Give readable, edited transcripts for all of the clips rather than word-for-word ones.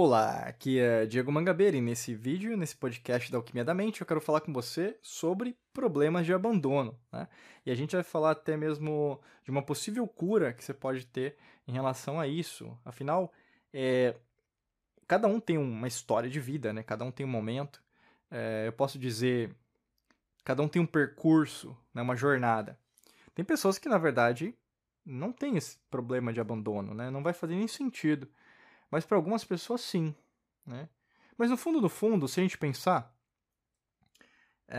Olá, aqui é Diego Mangabeira e nesse podcast da Alquimia da Mente, eu quero falar com você sobre problemas de abandono, né? E a gente vai falar até mesmo de uma possível cura que você pode ter em relação a isso. Afinal, cada um tem uma história de vida, né? Cada um tem um momento. Eu posso dizer, cada um tem um percurso, né? Uma jornada. Tem pessoas que, na verdade, não têm esse problema de abandono, né? Não vai fazer nem sentido. Mas para algumas pessoas, sim, né? Mas no fundo, se a gente pensar,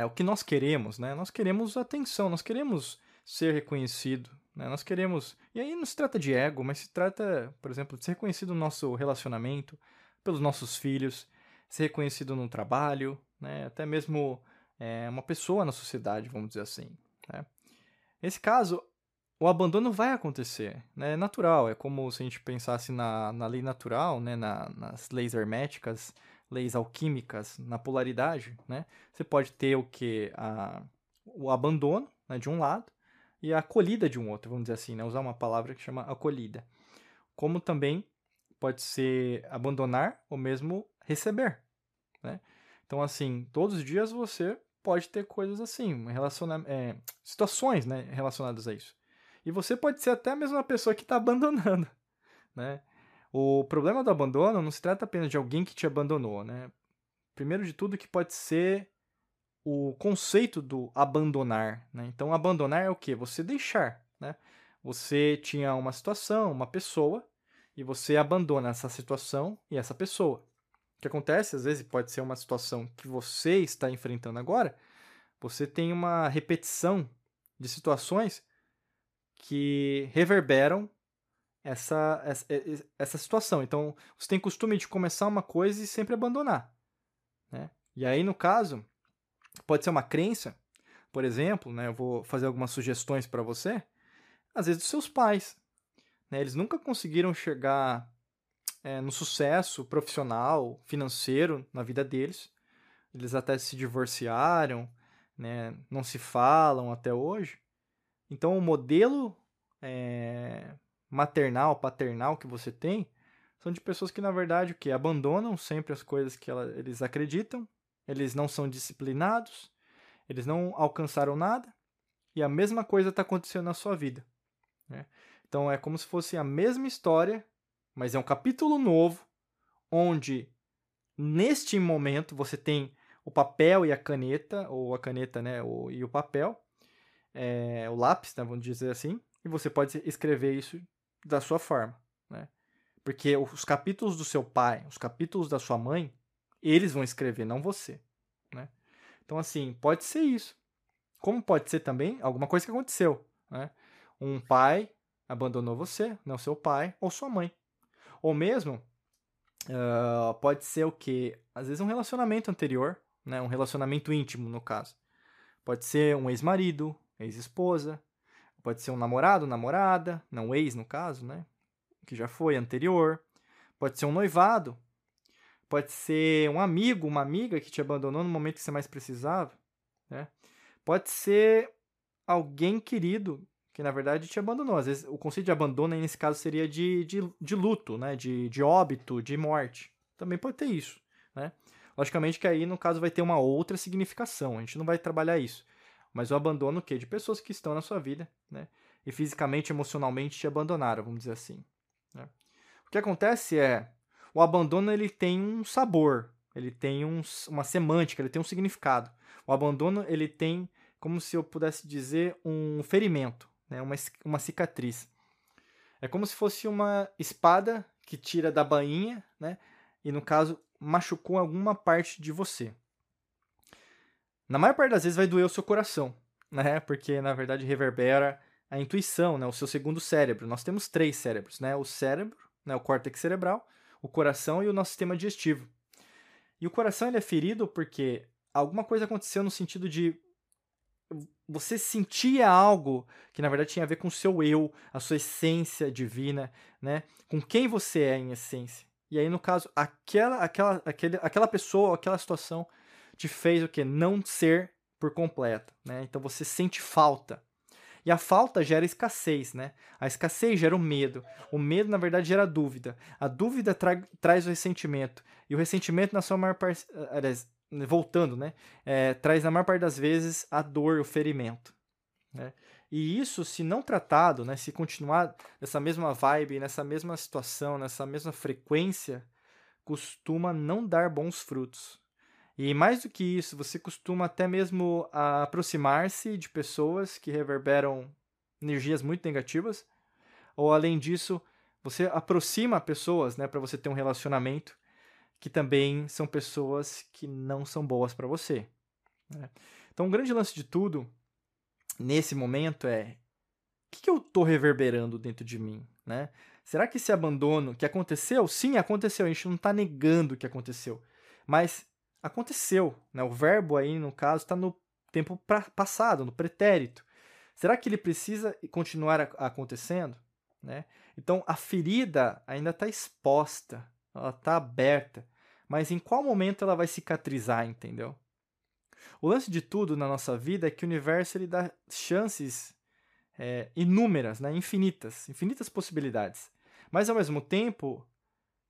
o que nós queremos, né? Nós queremos atenção, nós queremos ser reconhecido, né? Nós queremos... E aí não se trata de ego, mas se trata, por exemplo, de ser reconhecido no nosso relacionamento, pelos nossos filhos, ser reconhecido no trabalho, né? Até mesmo uma pessoa na sociedade, vamos dizer assim, né? Nesse caso... O abandono vai acontecer, né? É natural, é como se a gente pensasse na lei natural, né? Nas leis herméticas, leis alquímicas, na polaridade, né? Você pode ter o abandono, né, de um lado e a acolhida de um outro, vamos dizer assim, né? Usar uma palavra que chama acolhida. Como também pode ser abandonar ou mesmo receber, né? Então, assim, todos os dias você pode ter coisas assim, situações, né, relacionadas a isso. E você pode ser até mesmo uma pessoa que está abandonando, né? O problema do abandono não se trata apenas de alguém que te abandonou, né? Primeiro de tudo, que pode ser o conceito do abandonar, né? Então, abandonar é o quê? Você deixar, né? Você tinha uma situação, uma pessoa, e você abandona essa situação e essa pessoa. O que acontece, às vezes, pode ser uma situação que você está enfrentando agora, você tem uma repetição de situações que reverberam essa situação. Então, você tem costume de começar uma coisa e sempre abandonar, né? E aí, no caso, pode ser uma crença, por exemplo, né? Eu vou fazer algumas sugestões para você, às vezes dos seus pais, né? Eles nunca conseguiram chegar no sucesso profissional, financeiro, na vida deles. Eles até se divorciaram, né? Não se falam até hoje. Então, o modelo maternal, paternal que você tem, são de pessoas que, na verdade, abandonam sempre as coisas que eles acreditam, eles não são disciplinados, eles não alcançaram nada, e a mesma coisa está acontecendo na sua vida, né? Então, é como se fosse a mesma história, mas é um capítulo novo, onde, neste momento, você tem o papel e a caneta, ou a caneta, né, e o papel, o lápis, né, vamos dizer assim, e você pode escrever isso da sua forma, né? Porque os capítulos do seu pai, os capítulos da sua mãe, eles vão escrever, não você, né? Então, assim, pode ser isso. Como pode ser também alguma coisa que aconteceu, né? Um pai abandonou você, não seu pai ou sua mãe. Ou mesmo, pode ser às vezes um relacionamento anterior, né? Um relacionamento íntimo, no caso. Pode ser um ex-marido, ex-esposa, pode ser um namorado, namorada, não ex no caso, né? Que já foi anterior, pode ser um noivado, pode ser um amigo, uma amiga que te abandonou no momento que você mais precisava, né? Pode ser alguém querido que na verdade te abandonou. Às vezes o conceito de abandono aí nesse caso seria de luto, né? De óbito, de morte, também pode ter isso, né? Logicamente que aí no caso vai ter uma outra significação, a gente não vai trabalhar isso. Mas o abandono de pessoas que estão na sua vida, né? E fisicamente, emocionalmente te abandonaram, vamos dizer assim, né? O que acontece o abandono ele tem um sabor, ele tem uma semântica, ele tem um significado. O abandono ele tem, como se eu pudesse dizer, um ferimento, né? Uma cicatriz. É como se fosse uma espada que tira da bainha, né? E no caso machucou alguma parte de você. Na maior parte das vezes vai doer o seu coração. né? Porque, na verdade, reverbera a intuição, né? O seu segundo cérebro. Nós temos 3 cérebros, né? O cérebro, né? O córtex cerebral, o coração e o nosso sistema digestivo. E o coração ele é ferido porque alguma coisa aconteceu no sentido de você sentia algo que, na verdade, tinha a ver com o seu eu, a sua essência divina, né? Com quem você é em essência. E aí, no caso, aquela pessoa, aquela situação te fez o quê? Não ser por completo, né? Então, você sente falta. E a falta gera escassez, né? A escassez gera o medo. O medo, na verdade, gera a dúvida. A dúvida traz o ressentimento. E o ressentimento, na sua maior parte... voltando, né? Traz na maior parte das vezes a dor, o ferimento, né? E isso, se não tratado, né? Se continuar nessa mesma vibe, nessa mesma situação, nessa mesma frequência, costuma não dar bons frutos. E mais do que isso, você costuma até mesmo aproximar-se de pessoas que reverberam energias muito negativas, ou além disso, você aproxima pessoas, né? Para você ter um relacionamento, que também são pessoas que não são boas para você, né? Então, o grande lance de tudo, nesse momento, é o que eu estou reverberando dentro de mim, né? Será que esse abandono que aconteceu? Sim, aconteceu, a gente não está negando que aconteceu, mas aconteceu, né? O verbo aí, no caso, está no tempo passado, no pretérito. Será que ele precisa continuar acontecendo, né? Então, a ferida ainda está exposta, ela está aberta, mas em qual momento ela vai cicatrizar, entendeu? O lance de tudo na nossa vida é que o universo ele dá chances inúmeras, né? infinitas possibilidades. Mas, ao mesmo tempo,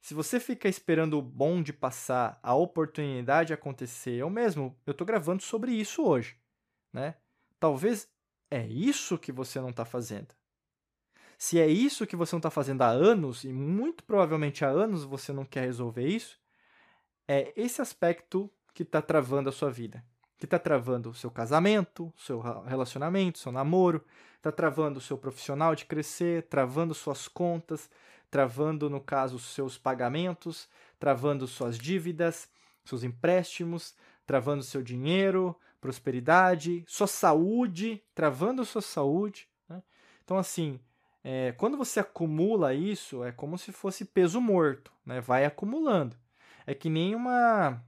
se você fica esperando o bom de passar, a oportunidade acontecer, eu estou gravando sobre isso hoje, né? Talvez é isso que você não está fazendo. Se é isso que você não está fazendo há anos, e muito provavelmente há anos você não quer resolver isso, é esse aspecto que está travando a sua vida, que está travando o seu casamento, o seu relacionamento, o seu namoro, está travando o seu profissional de crescer, travando suas contas, travando, no caso, os seus pagamentos, travando suas dívidas, seus empréstimos, travando seu dinheiro, prosperidade, sua saúde, travando sua saúde, né? Então, assim... quando você acumula isso, é como se fosse peso morto, né? Vai acumulando. É que nem uma,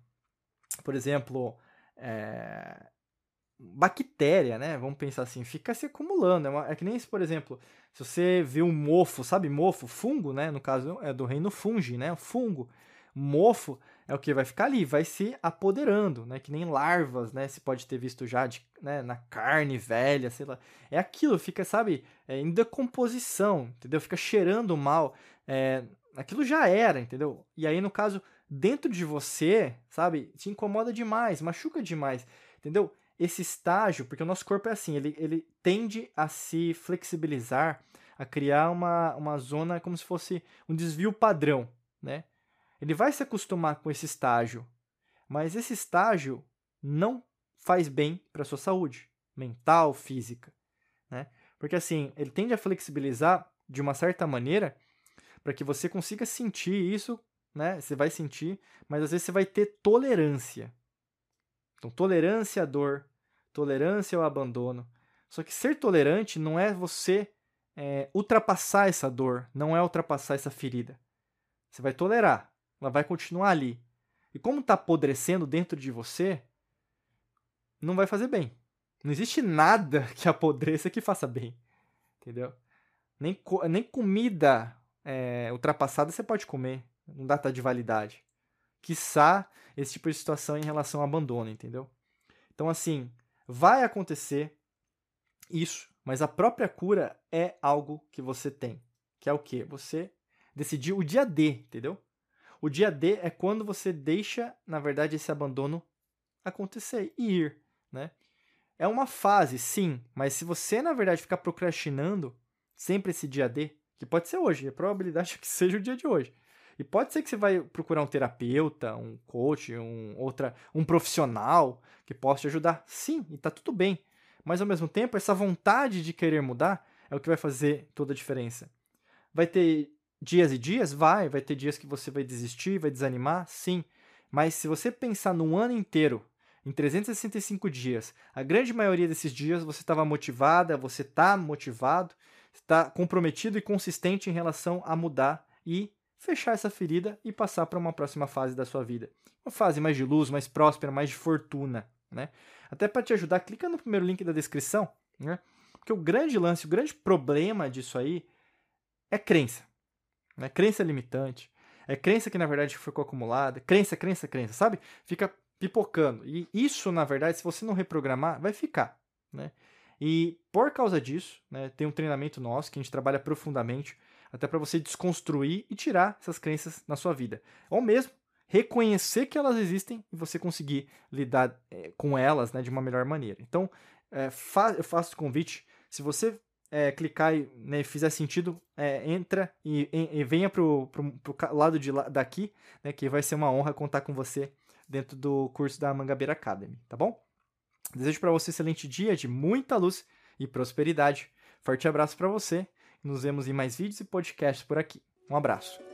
por exemplo, bactéria, né? Vamos pensar assim, fica se acumulando. É que nem esse, por exemplo, se você vê um mofo, sabe mofo? Fungo, né? No caso é do reino fungi, né? Fungo. Mofo é o que vai ficar ali, vai se apoderando, né? Que nem larvas, né? Você pode ter visto já né? Na carne velha, sei lá. É aquilo, fica, sabe, em decomposição, entendeu? Fica cheirando mal. Aquilo já era, entendeu? E aí, no caso, dentro de você, sabe, te incomoda demais, machuca demais, entendeu? Esse estágio, porque o nosso corpo é assim, ele tende a se flexibilizar, a criar uma zona como se fosse um desvio padrão, né? Ele vai se acostumar com esse estágio, mas esse estágio não faz bem para a sua saúde mental, física, né? Porque assim, ele tende a flexibilizar de uma certa maneira para que você consiga sentir isso, né? Você vai sentir, mas às vezes você vai ter tolerância. Então, tolerância à dor, tolerância ao abandono. Só que ser tolerante não é você ultrapassar essa dor, não é ultrapassar essa ferida. Você vai tolerar. Ela vai continuar ali. E como está apodrecendo dentro de você, não vai fazer bem. Não existe nada que apodreça que faça bem, entendeu? Nem comida ultrapassada você pode comer. Não dá data de validade. Quiçá esse tipo de situação em relação ao abandono, entendeu? Então, assim, vai acontecer isso, mas a própria cura é algo que você tem. Que é o quê? Você decidiu o dia D, entendeu? O dia D é quando você deixa, na verdade, esse abandono acontecer e ir, né? É uma fase, sim, mas se você, na verdade, ficar procrastinando sempre esse dia D, que pode ser hoje, a probabilidade é que seja o dia de hoje. E pode ser que você vai procurar um terapeuta, um coach, um profissional que possa te ajudar. Sim, e tá tudo bem. Mas, ao mesmo tempo, essa vontade de querer mudar é o que vai fazer toda a diferença. Vai ter... dias e dias? Vai ter dias que você vai desistir, vai desanimar? Sim. Mas se você pensar num ano inteiro em 365 dias. A grande maioria desses dias você estava motivada, você está motivado, está comprometido e consistente em relação a mudar e fechar essa ferida e passar para uma próxima fase da sua vida. Uma fase mais de luz, mais próspera, mais de fortuna, né? Até para te ajudar, clica no primeiro link da descrição, né? Porque o grande lance, o grande problema disso aí é crença, né? Crença limitante, é crença que na verdade ficou acumulada, crença, sabe? Fica pipocando. E isso, na verdade, se você não reprogramar, vai ficar, né? E por causa disso, né, tem um treinamento nosso que a gente trabalha profundamente até para você desconstruir e tirar essas crenças na sua vida. Ou mesmo reconhecer que elas existem e você conseguir lidar com elas, né, de uma melhor maneira. Então, eu faço o convite, se você clicar e, né, fizer sentido, entra e venha para o lado de lá, daqui, né, que vai ser uma honra contar com você dentro do curso da Mangabeira Academy, tá bom? Desejo para você um excelente dia de muita luz e prosperidade. Forte abraço para você. Nos vemos em mais vídeos e podcasts por aqui. Um abraço.